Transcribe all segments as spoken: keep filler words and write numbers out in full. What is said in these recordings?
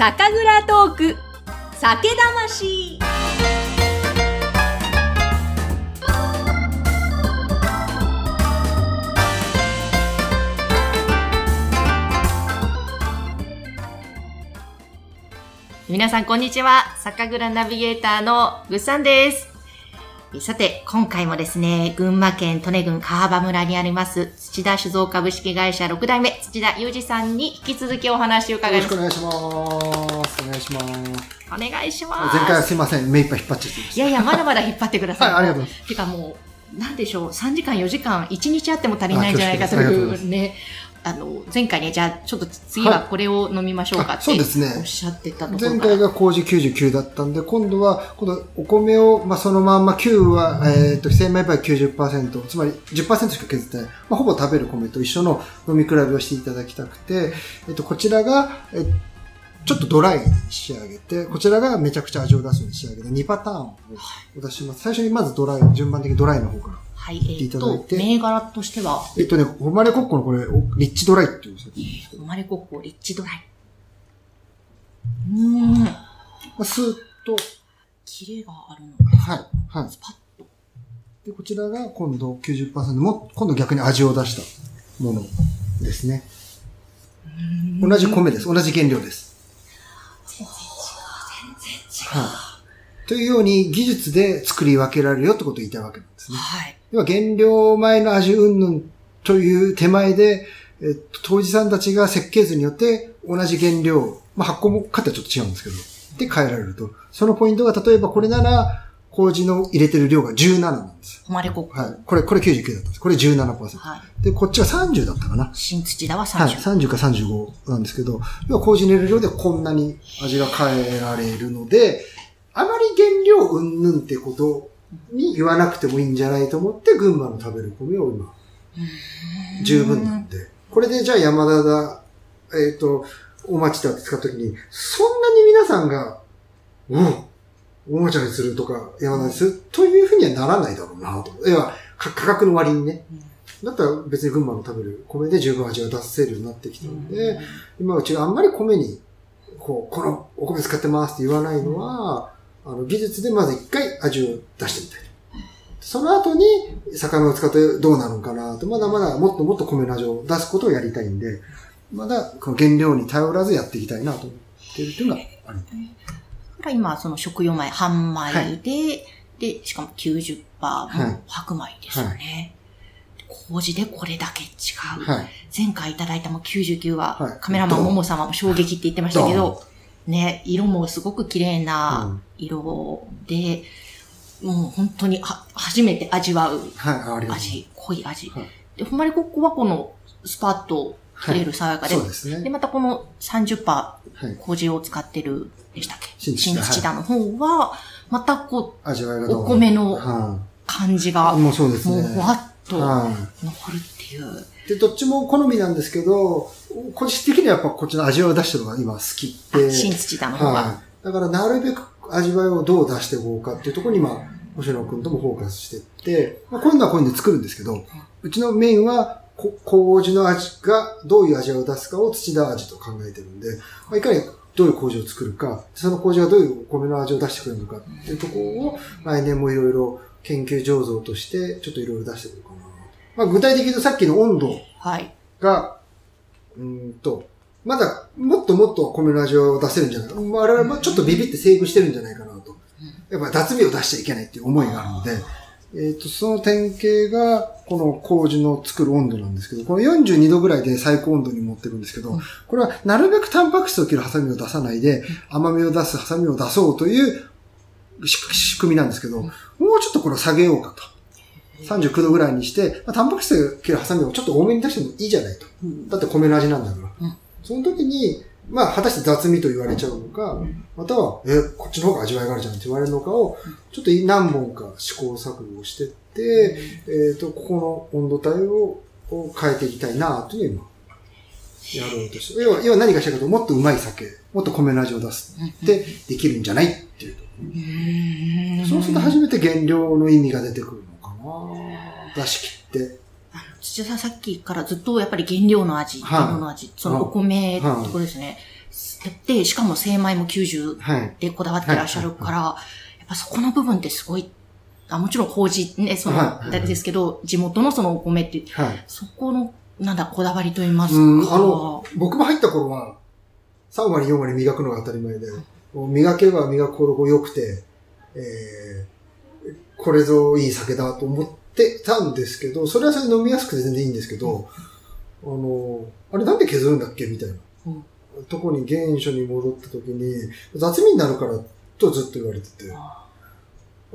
酒蔵トーク酒魂。皆さんこんにちは、酒蔵ナビゲーターのぐっさんです。さて、今回もですね、群馬県利根郡川場村にあります、土田酒造株式会社ろく代目、土田裕二さんに引き続きお話を伺います。よろしくお願いします。お願いします。お願いします。前回はすいません、目いっぱい引っ張っちゃってました。いやいや、まだまだ引っ張ってください。はい、ありがとうございます。てかもう、なんでしょう、さんじかん、よじかん、いちにちあっても足りないんじゃないかというね。あの前回ね、じゃあちょっと次はこれを飲みましょうかっておっしゃってたところ、はいね、前回が麹きゅうじゅうきゅうだったんで、今度は今度お米を、まあ、そのまんまきゅうは、うん、えー、っと精米倍 きゅうじゅっパーセント、 つまり じゅっパーセント しか削ってない、まあ、ほぼ食べる米と一緒の飲み比べをしていただきたくて、えっと、こちらが、えっとちょっとドライに仕上げて、こちらがめちゃくちゃ味を出すように仕上げて、にパターンをお出しします。最初にまずドライ、順番的にドライの方から入れていただいて。はい、えっと、銘柄としてはえっとね、ホマレコッコのこれ、リッチドライっていう説明ですけど。ホマレコッコ、リッチドライ。うーん。まあ、スーッと。キレがあるのか。はい。はい。スパッと。で、こちらが今度 きゅうじゅっパーセント も、今度逆に味を出したものですね。うーん。同じ米です。同じ原料です。はい。というように技術で作り分けられるよってことを言いたいわけなんですね。はい。要は原料前の味云々という手前で、えっと、杜氏さんたちが設計図によって同じ原料、まあ、発酵も方はちょっと違うんですけど、で変えられると。そのポイントが、例えばこれなら、麹の入れてる量がじゅうなななんです。ホマレコッコ。はい。これ、これきゅうじゅうきゅうだったんです。これ じゅうななパーセント。はい。で、こっちはさんじゅうだったかな。新土田はさんじゅう。はい。さんじゅうかさんじゅうごなんですけど、要は麹入れる量でこんなに味が変えられるので、あまり原料うんぬんってことに言わなくてもいいんじゃないと思って、群馬の食べる米を今、十分なんで。これでじゃあ山田だ、えっと、お町だって使った時に、そんなに皆さんが、うん。おもちゃにするとか、やらないです、うん、というふうにはならないだろうなと。いや、価格の割にね、うん。だったら別に群馬の食べる米で十分味が出せるようになってきたので、うん、今うちがあんまり米に、こう、このお米使ってますって言わないのは、うん、あの技術でまず一回味を出してみたい。その後に魚を使ってどうなのかなと、まだまだもっともっと米の味を出すことをやりたいんで、まだこの原料に頼らずやっていきたいなと思ってるというのがある。今、その食用米、半米で、はい、で、しかも きゅうじゅっパーセント も白米ですよね。はい、麹でこれだけ違う。はい、前回いただいたもきゅうじゅうきゅうは、はい、カメラマンもも様も衝撃って言ってましたけど、ね、色もすごく綺麗な色で、うん、もう本当には初めて味わう味、はい、濃い味。はい、で、ホマレコッコはこのスパッと切れる爽やかで、はい、そうですね、で、またこの さんじゅっパーセント 麹を使ってる、でしたっけ？新土田の方は、またこう、味わいがお米の感じが、もうそうですね。もうふわっと残るっていう。で、どっちも好みなんですけど、個人的にはやっぱこっちの味を出してるのが今好きで。新土田の方が。だからなるべく味わいをどう出していこうかっていうところに今、星野くんともフォーカスしてって、まあ、今度はこういうの作るんですけど、うちのメインは、こ、麹の味がどういう味を出すかを土田味と考えてるんで、まあ、いかにどういう麹を作るか、その麹がどういうお米の味を出してくれるのかっていうところを来年もいろいろ研究醸造としてちょっといろいろ出してくるかな。まあ具体的にさっきの温度が、はい、うんと、まだもっともっと米の味を出せるんじゃないか。我々もちょっとビビってセーブしてるんじゃないかなと。やっぱ脱味を出しちゃいけないっていう思いがあるので、えっと、その典型が、この麹の作る温度なんですけど、このよんじゅうにどぐらいで最高温度に持ってるんですけど、うん、これはなるべくタンパク質を切るハサミを出さないで、甘みを出すハサミを出そうという仕組みなんですけど、うん、もうちょっとこれを下げようかと。さんじゅうきゅうどぐらいにして、まあ、タンパク質を切るハサミをちょっと多めに出してもいいじゃないと。うん、だって米の味なんだから。うん、その時に、まあ、果たして雑味と言われちゃうのか、うん、または、え、こっちの方が味わいがあるじゃんって言われるのかを、ちょっと何本か試行錯誤してって、うん、えっと、ここの温度帯を変えていきたいな、というのを今、やろうとして。要は、要は何かしたかと、もっとうまい酒、もっと米の味を出すってできるんじゃないっていうと。うん、そうすると初めて原料の意味が出てくるのかな、出し切って。土田さん、さっきからずっとやっぱり原料の味、卵の味、はい、そのお米ってことですね。はい、で、しかも精米もきゅうじゅうでこだわってらっしゃるから、やっぱそこの部分ってすごい、あ、もちろん麹ね、その、はい、ですけど、地元のそのお米って、はい、そこの、なんだ、こだわりと言いますか。うん、あの、僕も入った頃は、さん割よん割磨くのが当たり前で、磨けば磨くほど良くて、えー、これぞいい酒だと思ってたんですけど、それはそれで飲みやすくて全然いいんですけど、うん、あの、あれなんで削るんだっけみたいな。うん、とこに原初に戻った時に、雑味になるからとずっと言われてて、あ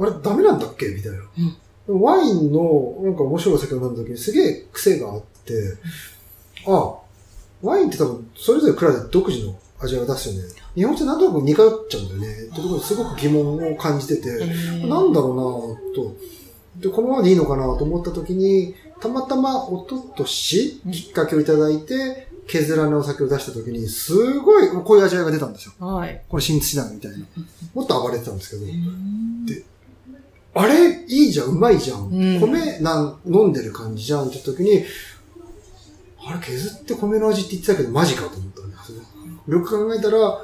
れダメなんだっけみたいな。うん、でもワインのなんか面白い酒を飲んだ時にすげえ癖があって、うん、あ、ワインって多分それぞれ蔵で独自の味を出すよね。日本酒なんとなく似通っちゃうんだよね。ってところですごく疑問を感じてて、なんだろうなと。で、このままでいいのかなと思った時に、たまたまおととしきっかけをいただいて、削らぬお酒を出した時に、すごい、こういう味わいが出たんですよ。はい。これ新土だみたいな。もっと暴れてたんですけど。で、あれいいじゃん、うまいじゃん。うん、米なん飲んでる感じじゃんって時に、あれ削って米の味って言ってたけど、マジかと思ったんですよ。よく考えたら、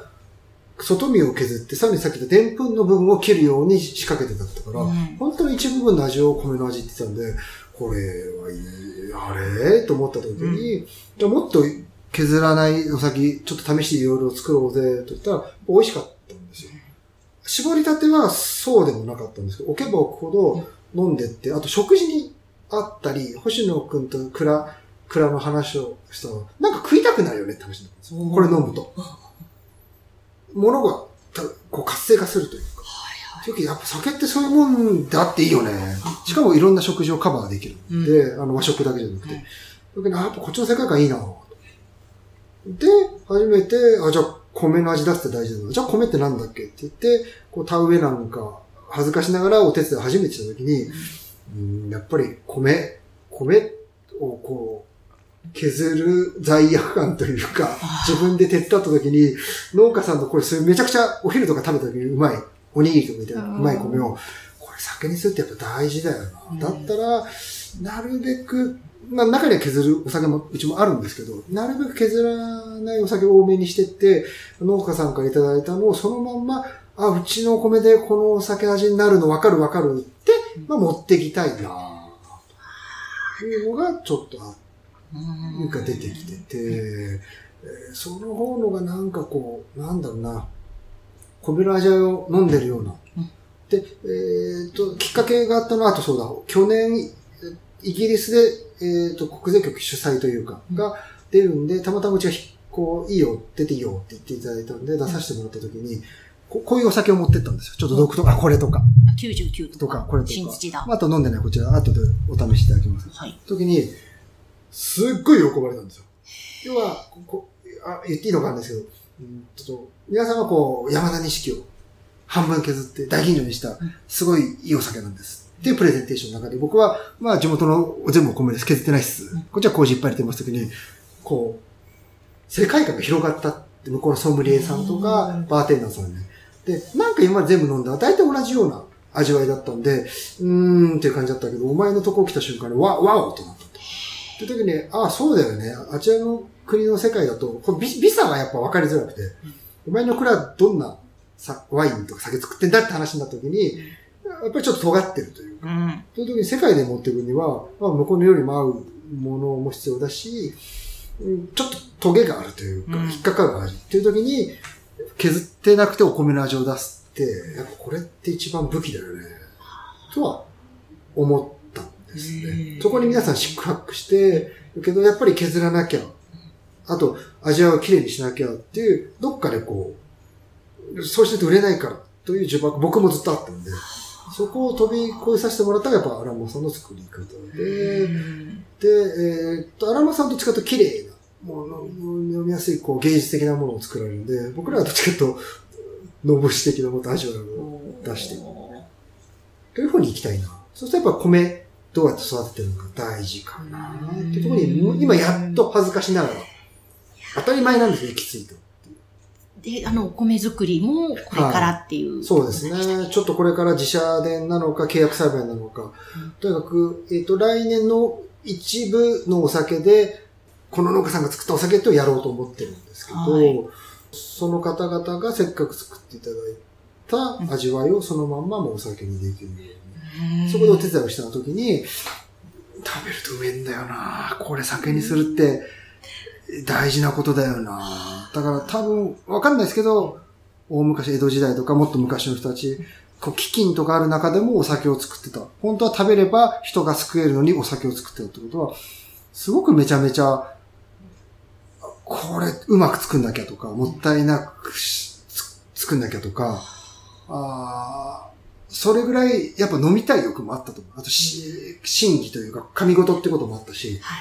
外身を削って、さらにさっき言った澱粉の部分を切るように仕掛けてたったから、うん、本当に一部分の味を米の味って言ってたんで、これはいい、あれと思った時に、うん、じゃあもっと、削らないお酒、ちょっと試していろいろ作ろうぜ、と言ったら、美味しかったんですよ。絞りたてはそうでもなかったんですけど、置けば置くほど飲んでって、あと食事にあったり、星野くんと蔵、蔵の話をしたら、なんか食いたくなるよねって話なんですよ。これ飲むと。物が、こう活性化するというか。はいはい、やっぱ酒ってそういうもんであっていいよね。しかもいろんな食事をカバーできるので、うん、あの和食だけじゃなくて。だけど、やっぱこっちの世界観いいな。で、初めて、あ、じゃあ、米の味出すって大事だな。じゃあ、米ってなんだっけって言って、こう、田植えなんか、恥ずかしながらお手伝い初めてしたときに、うん、やっぱり、米、米をこう、削る罪悪感というか、自分で手伝ったときに、農家さんのこれ、めちゃくちゃお昼とか食べたときにうまい、おにぎりとかみたいな、うまい米を、これ酒にするってやっぱ大事だよな。だったら、なるべく、まあ中には削るお酒もうちもあるんですけど、なるべく削らないお酒を多めにしてって、農家さんからいただいたのをそのまんま、あ、うちのお米でこのお酒味になるのわかるわかるって、まあ持ってきたいな、というのがちょっと、なんか出てきてて、その方のがなんかこう、なんだろうな、米の味を飲んでるような。で、えっと、きっかけがあったのは、あとそうだ、去年、イギリスで、えっと、国税局主催というか、が出るんで、たまたまうちが、こう、いいよ、出ていいよって言っていただいたんで、出させてもらった時に、こういうお酒を持ってったんですよ。ちょっと毒とか、これとか。きゅうじゅうきゅうとか、これとか。新土だ。あと飲んでないこちら、後でお試しいただきます。はい。時に、すっごい喜ばれたんですよ。要は、こあ、言っていいのかなんですけど、ちょっと、皆さんはこう、山田錦を半分削って大吟醸にした、すごいいいお酒なんです。っていうプレゼンテーションの中で、僕は、まあ地元の全部お米です。削ってないっす。こっちは麹いっぱい入れてますときに、こう、世界観が広がったって、向こうのソムリエさんとか、バーテンダーさんね。で、なんか今全部飲んだら、大体同じような味わいだったんで、うーんっていう感じだったけど、お前のとこ来た瞬間に、わ、わおとなったと。っていうときに、ああ、そうだよね。あちらの国の世界だと、この 美, 美さがやっぱ分かりづらくて、お前の蔵はどんなワインとか酒作ってんだって話になったときに、やっぱりちょっと尖ってるというか、うん、そういう時に世界で持っていくには、まあ、向こうのよりも合うものも必要だし、ちょっとトゲがあるというか、うん、引っかかる味っていう時に、削ってなくてお米の味を出すって、やっぱこれって一番武器だよね、とは思ったんですね。そこに皆さんシックハックして、けどやっぱり削らなきゃ、あと味わいをきれいにしなきゃっていう、どっかでこう、そうしてて売れないからという呪縛、僕もずっとあったんで、そこを飛び越えさせてもらったらやっぱアラモさんの作り方で、で、えー、っと、アラモさんどっちかというと綺麗な、もう飲みやすいこう芸術的なものを作られるんで、僕らはどっちかというと、のぶし的なものと味わいを出して、というふうにいきたいな。そうするとやっぱ米、どうやって育ててるのか大事かな、っていうところに、今やっと恥ずかしながら、当たり前なんですよ、行き着いて。で、あの、お米作りもこれからっていう、はい。そうですね。ちょっとこれから自社でなのか、契約栽培なのか。うん、とにかく、えっと、来年の一部のお酒で、この農家さんが作ったお酒とやろうと思ってるんですけど、はい、その方々がせっかく作っていただいた味わいをそのまんまもうお酒にできるように、うん、そこでお手伝いをした時に食べるとうめえんだよな、これ酒にするって大事なことだよな、だから多分わかんないですけど大昔江戸時代とかもっと昔の人たちこう飢饉とかある中でもお酒を作ってた、本当は食べれば人が救えるのにお酒を作ってたってことはすごくめちゃめちゃこれうまく作んなきゃとかもったいなく作んなきゃとか、あーそれぐらいやっぱ飲みたい欲もあったと思う。あとし、真偽というか神事ってこともあったし、はい、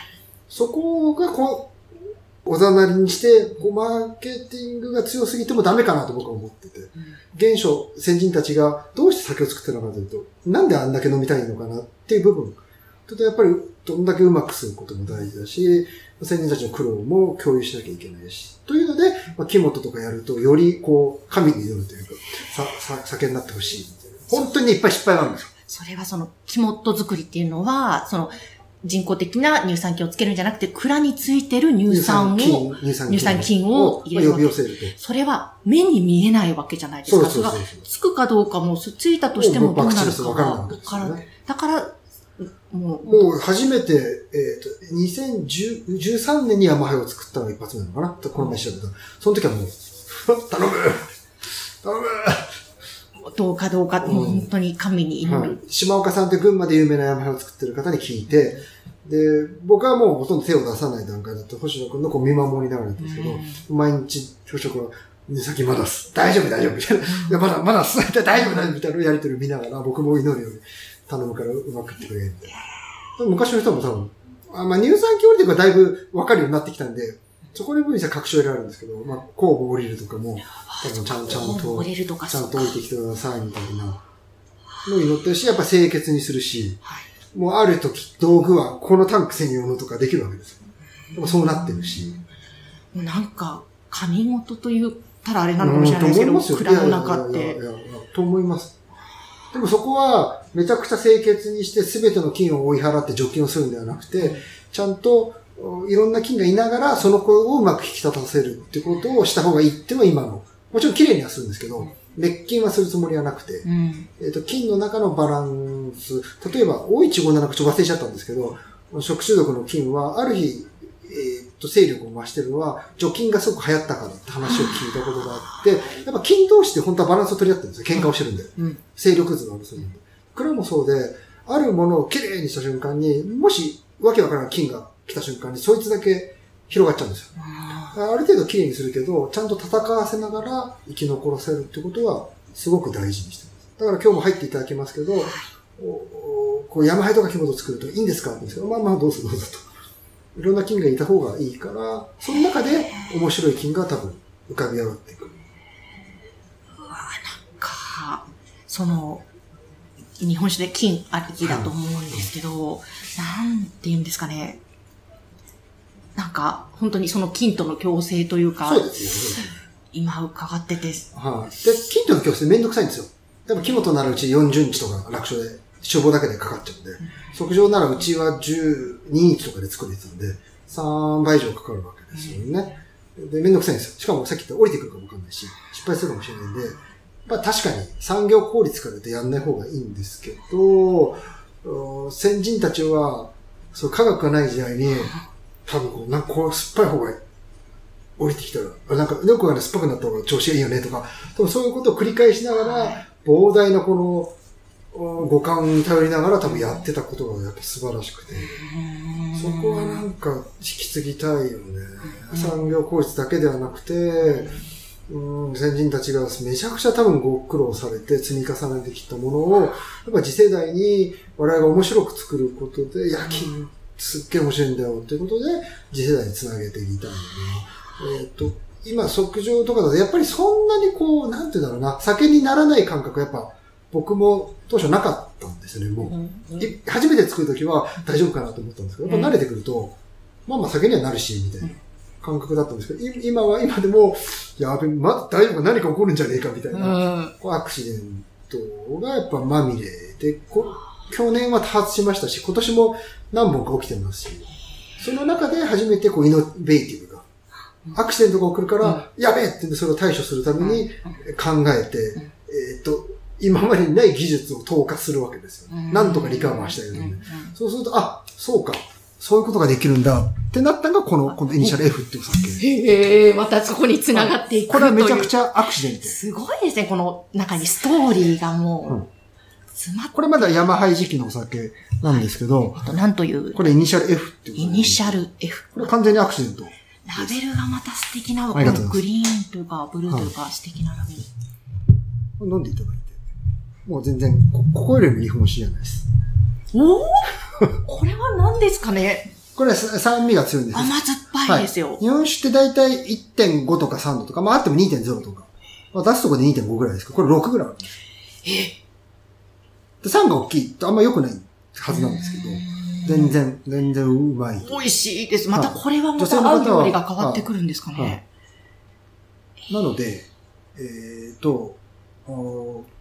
そこがこうおざなりにしてこうマーケティングが強すぎてもダメかなと僕は思ってて、うん、現象先人たちがどうして酒を作ってるのかというと、なんであんだけ飲みたいのかなっていう部分、ちょっとやっぱりどんだけうまくすることも大事だし、先人たちの苦労も共有しなきゃいけないし、というので、まあ、木本とかやるとよりこう神に祈るというか、ささ酒になってほしい。本当にいっぱい失敗があるんですよ。それはその、木本作りっていうのは、その、人工的な乳酸菌をつけるんじゃなくて、蔵についてる乳酸を、乳酸菌、乳酸菌を入れる。呼び寄せると。それは目に見えないわけじゃないですか。そうそうそうそう。つくかどうかも、ついたとしてもどうなるかが分からない。だから、もう、もう初めて、えっ、ー、と、にせんじゅうさんねんにヤマハイを作ったのが一発目なのかなと、この前調べた。その時はもう、頼む頼むどうかどうか、うん、もう本当に神に祈る、はい。島岡さんって群馬で有名なヤマハイを作ってる方に聞いて、で、僕はもうほとんど手を出さない段階だと、星野くんのこう見守りながらですけど、うん、毎日、朝食は、先まだす。大丈夫、大丈夫、みたいな。いや、まだ、まだす。大丈夫、大丈夫、みたいなやりとり見ながら、僕も祈るように。頼むからうまくいってくれみたいな。昔の人も多分、あまあ、乳酸菌降りてからだいぶ分かるようになってきたんで、そこに分にしたら確証得られるんですけど、まあ、酵母降りるとかも、多分ちゃんちゃんと、ちゃんと降りてきてくださいみたいなのに乗ってるし、やっぱ清潔にするし、はい、もうある時道具はこのタンク専用のとかできるわけですよ。でもそうなってるし。もうなんか、神事と言ったらあれなのかもしれないですけど、うん、蔵の中って。いやいやいやいやと思います。でもそこはめちゃくちゃ清潔にして全ての菌を追い払って除菌をするんではなくて、ちゃんといろんな菌がいながらその子をうまく引き立たせるってことをした方がいいっていうのは今の。もちろん綺麗にはするんですけど、滅菌はするつもりはなくて、うん、えっと、菌の中のバランス、例えば オーいちごーななきゅう ちょっと忘れちゃったんですけど、食中毒の菌はある日、えっと、勢力を増してるのは除菌がすごく流行ったからって話を聞いたことがあって、やっぱ菌同士で本当はバランスを取り合ってるんですよ。喧嘩をしてるんで。うん、勢力図があるそうなんで。蔵もそうで、あるものをきれいにした瞬間に、もしわけわからない菌が来た瞬間に、そいつだけ広がっちゃうんですよ。ある程度きれいにするけど、ちゃんと戦わせながら生き残らせるってことは、すごく大事にしてます。だから今日も入っていただきますけど、こう、ヤマハイとか木本作るといいんですかって言うんですけど、まあまあどうぞどうぞと。いろんな菌がいた方がいいから、その中で面白い菌が多分浮かび上がってくる。うわぁ、なんか、その、日本酒で菌ありきだと思うんですけど、はい、なんて言うんですかね。なんか、本当にその菌との共生というか、そうですよね、今伺ってて。はい。で、菌との共生めんどくさいんですよ。でも木本ならうちよんじゅうにちとか楽勝で。消防だけでかかっちゃうんで、即上ならうちはじゅうににちとかで作れてたんで、さんばい以上かかるわけですよね。で、めんどくさいんですよ。しかもさっき言った降りてくるかもわかんないし、失敗するかもしれないんで、まあ確かに産業効率から言ってやんない方がいいんですけど、先人たちは、そう科学がない時代に、多分こう、なんかこう酸っぱい方が降りてきたら、なんかよくある酸っぱくなった方が調子がいいよねとか、多分そういうことを繰り返しながら、膨大なこの、五感に頼りながら多分やってたことがやっぱ素晴らしくて、そこはなんか引き継ぎたいよね。産業効率だけではなくて、うん、先人たちがめちゃくちゃ多分ご苦労されて積み重ねてきたものを、やっぱ次世代に我々が面白く作ることで、いや、金すっげえ面白いんだよっていうことで、次世代につなげていきたいよね。えーと、今、即上とかだとやっぱりそんなにこう、なんて言うんだろうな、酒にならない感覚やっぱ、僕も当初なかったんですよね、もう。うんうん、初めて作るときは大丈夫かなと思ったんですけど、やっぱ慣れてくると、まあまあ酒にはなるし、みたいな感覚だったんですけど、今は今でも、やべ、ま、大丈夫か何か起こるんじゃねえか、みたいな。こうアクシデントがやっぱまみれで、こ去年は多発しましたし、今年も何本か起きてますし、その中で初めてこうイノベーティブがアクシデントが起こるから、やべえってそれを対処するために考えて、えっと、今までにない技術を投下するわけですよ。なんとかリカバーしたいので。そうすると、あ、そうか。そういうことができるんだってなったのがこの、このイニシャル F っていう作品。へえ、またそこに繋がっていくという。これはめちゃくちゃアクシデント。すごいですね、この中にストーリーがもう、詰まって、うん。これまだ山ハイ時期のお酒なんですけど、はい、あと何というこれイニシャル F っていう。イニシャル F。これ完全にアクシデント。ラベルがまた素敵な、このグリーンというか、ブルーというか、素敵なラベル。はい、飲んでいただいて。もう全然、ここよりも日本酒じゃないです。おおこれは何ですかねこれは酸味が強いんです。甘酸っぱいですよ。はい、日本酒ってだいたい いってんご とかさん度とか、まああっても にてんぜろ とか。まあ、出すとこで にてんご ぐらいですけど、これろくぐらいあるんです。えで ?さん が大きいとあんま良くないはずなんですけど、全然、全然うまい。美味しいです。またこれはまた合う料理が変わってくるんですかね。はいはいはい、なので、えっ、ー、と、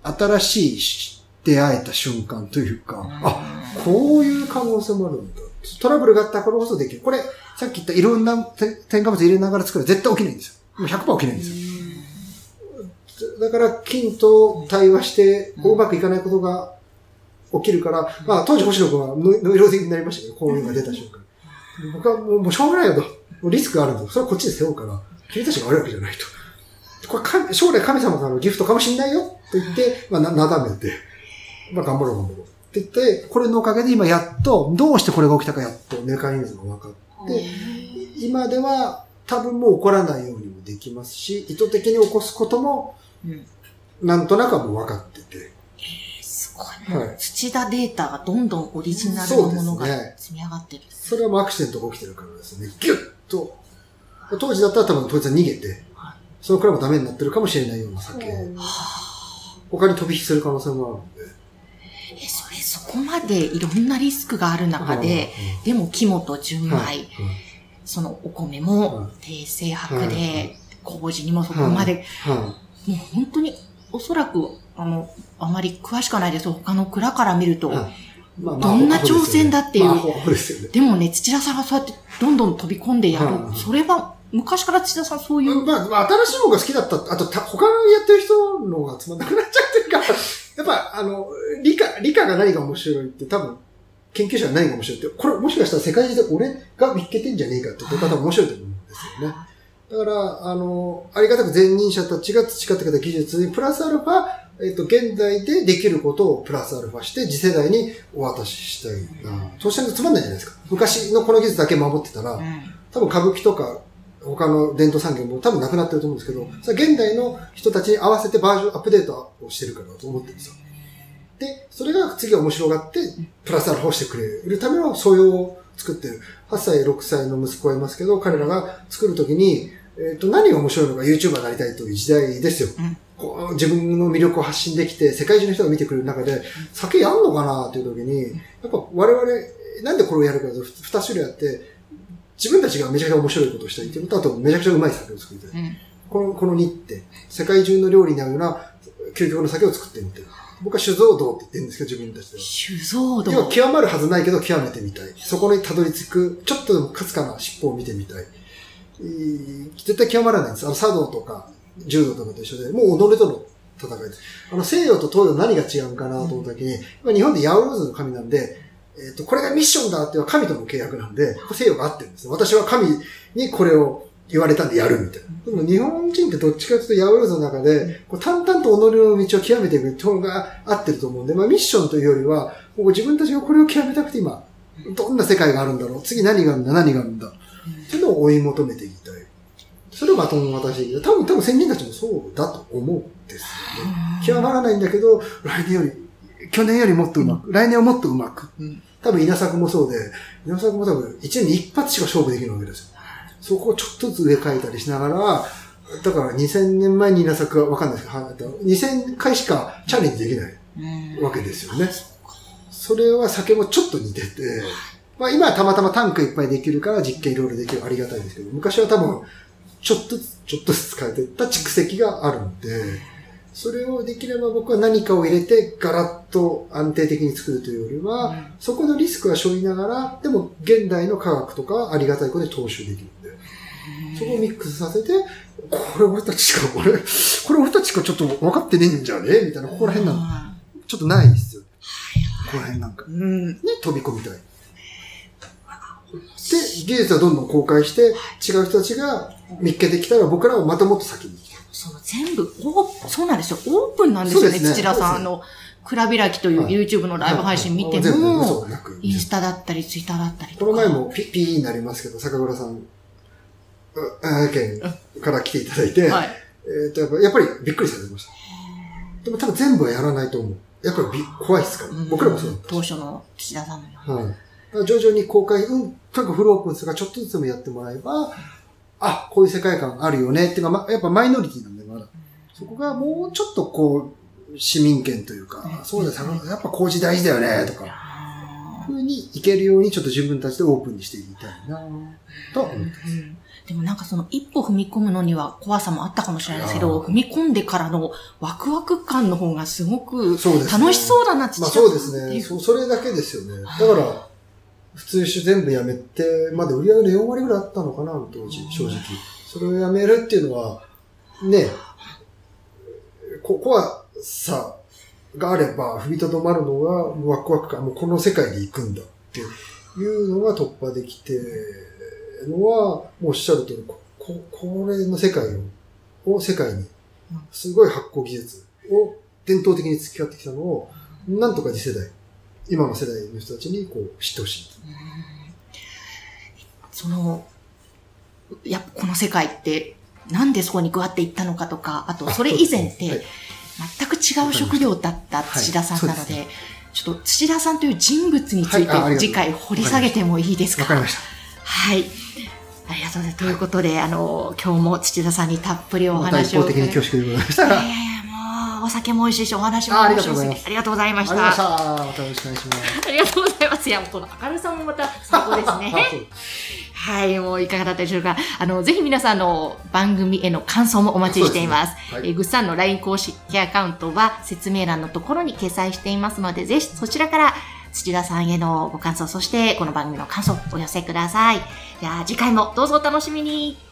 新しいし出会えた瞬間というか、あ、こういう可能性もあるんだ。トラブルがあったからこそできる。これ、さっき言ったいろんな添加物入れながら作る絶対起きないんですよ。ひゃくパーセント 起きないんですよ。だから、菌と対話して、うまくいかないことが起きるから、まあ、当時星野君はノイローゼになりましたけど、こういうのが出た瞬間。僕はもう、もうしょうがないよと。もうリスクがあると。それはこっちで背負うから、君たちが悪いわけじゃないと。これ、将来神様からのギフトかもしれないよと言って、まあ、な、なだめて、まあ、頑張ろう頑張ろうって言って、これのおかげで今やっと、どうしてこれが起きたかやっとメカニズムが分かって、今では多分もう起こらないようにもできますし、意図的に起こすことも、なんとなくはもう分かってて。すごい、はい。土田データがどんどんオリジナルのものが積み上がってる。それはもうアクシデントが起きてるからですね。ギュッと。当時だったら多分当日は逃げて、そのくらいもダメになってるかもしれないような酒。他に飛び火する可能性もあるんで。え、それそこまでいろんなリスクがある中で、でも肝と純米、はい、そのお米も低精白で、麹にもそこまで、もう本当におそらく、あの、あまり詳しくはないです。他の蔵から見ると、どんな挑戦だっていう。でもね、土田さんがそうやってどんどん飛び込んでやる。それは、昔から土田さんそういう。まあ、新しいものが好きだった。あと、他のやってる人のがつまんなくなっちゃってるから、やっぱ、あの、理科、理科が何が面白いって多分、研究者が何が面白いって、これもしかしたら世界中で俺が見っけてんじゃねえかって、これ多分面白いと思うんですよね。だから、あの、ありがたく前任者たちが培ってきた技術に、プラスアルファ、えっと、現代でできることをプラスアルファして、次世代にお渡ししたいな。そうしたらつまんないじゃないですか。昔のこの技術だけ守ってたら、多分歌舞伎とか、他の伝統産業も多分なくなってると思うんですけど、それ現代の人たちに合わせてバージョンアップデートをしてるからと思ってるんですよ。で、それが次面白がって、プラスアルファをしてくれるための素養を作ってる。はっさい、ろくさいの息子がいますけど、彼らが作るときに、えっと、何が面白いのか YouTuber になりたいという時代ですよ。こう自分の魅力を発信できて、世界中の人が見てくれる中で、酒やんのかなというときに、やっぱ我々、なんでこれをやるかというと、二種類あって、自分たちがめちゃくちゃ面白いことをしたいっていうこと、あとめちゃくちゃうまい酒を作りたい。うん、この、このにって、世界中の料理に合うような究極の酒を作ってみて。僕は酒造道って言ってるんですけど、自分たちでは。酒造道。要は極まるはずないけど極めてみたい。そこにたどり着く、ちょっとでもかすかな尻尾を見てみたい。えー、絶対極まらないんです。あの、茶道とか、柔道とかと一緒で、もう己との戦いです。あの、西洋と東洋何が違うかなと思った時に、うん、日本でヤオローズの神なんで、えっと、これがミッションだっていうのは神との契約なんで、西洋が合ってるんです。私は神にこれを言われたんでやるみたいな。でも日本人ってどっちかというとヤオローズの中で、こう淡々と己の道を極めていく方が合ってると思うんで、まあミッションというよりは、もう自分たちがこれを極めたくて今、どんな世界があるんだろう、次何があるんだ、何があるんだ、っていうのを追い求めていきたい。それをバトンを渡していきたい。多分、多分先人たちもそうだと思うんですよね。極まらないんだけど、来年より、去年よりもっとうまく、来年はもっとうまく。うん、多分稲作もそうで、稲作も多分いちねんに一発しか勝負できるわけですよ。そこをちょっとずつ植え替えたりしながら、だからにせんねんまえに稲作はわかんないですけど、にせんかいしかチャレンジできないわけですよね。それは酒もちょっと似てて、まあ今はたまたまタンクいっぱいできるから実験いろいろできるありがたいですけど、昔は多分ちょっとずつちょっとずつ変えていった蓄積があるんで、それをできれば僕は何かを入れてガラッと安定的に作るというよりは、うん、そこのリスクは背負いながら、でも現代の科学とかありがたいことで踏襲できるんで、そこをミックスさせて、これ俺たちしか、これ、これ俺たちしかちょっと分かってねえんじゃねえみたいな、ここら辺なの。ちょっとないですよ。ここら辺なんか。うん、ね、飛び込みたい。で、技術はどんどん公開して、違う人たちが見っけてきたら、僕らはまたもっと先に行きたい。そう、全部、そうなんですよ。オープンなんですよね、土田さんの。くらびらきという YouTube のライブ配信見ても、インスタだったり、ツイッターだったりとか。この前もピピーになりますけど、坂倉さん、あ県から来ていただいて、はい、えっと、やっぱりびっくりされました。でも多分全部はやらないと思う。やっぱり怖いですから、うん、僕らもそうだった。当初の土田さんのように。はい徐々に公開、うん、とにかくフルオープンするからちょっとずつもやってもらえば、あ、こういう世界観あるよねっていうのは、ま、やっぱマイノリティなんで、まだ。そこがもうちょっとこう、市民権というか、そうですね。やっぱ工事大事だよね、とか。ふうにいけるようにちょっと自分たちでオープンにしていきたいな、と思ってます。うんでもなんかその一歩踏み込むのには怖さもあったかもしれないですけど、踏み込んでからのワクワク感の方がすごく楽しそうだなって。まあそうですね。それだけですよね。だから、普通酒全部やめて、まだ売り上げのよんわりぐらいあったのかな、当時、正直。それをやめるっていうのは、ね、こ怖さがあれば踏みとどまるのがワクワク感、もうこの世界で行くんだっていうのが突破できて、のは、もうおっしゃる通り、こ、こ、これの世界を、を世界に、すごい発酵技術を伝統的に培ってきたのを、なんとか次世代、今の世代の人たちにこう知ってほしい。その、やっぱこの世界って、なんでそこにグワっていったのかとか、あとそれ以前って、はい、全く違う職業だった土田さんなので、はいはい、でちょっと土田さんという人物について、はい、次回掘り下げてもいいですか？わかりました。はい。ありがとうございます。ということで、あの、今日も土田さんにたっぷりお話を。一方的に恐縮でございました。いやいや、もう、お酒も美味しいし、お話も美味しいし、ありがとうございました。ありがとうございました。またよろしくお願いします。ありがとうございます。いや、この明るさもまた最高ですね。はい、もういかがだったでしょうか。あの、ぜひ皆さんの番組への感想もお待ちしています。すねはい、えぐっさんの ライン 公式アカウントは説明欄のところに掲載していますので、ぜひそちらから土田さんへのご感想、そしてこの番組の感想をお寄せください。じゃあ次回もどうぞお楽しみに。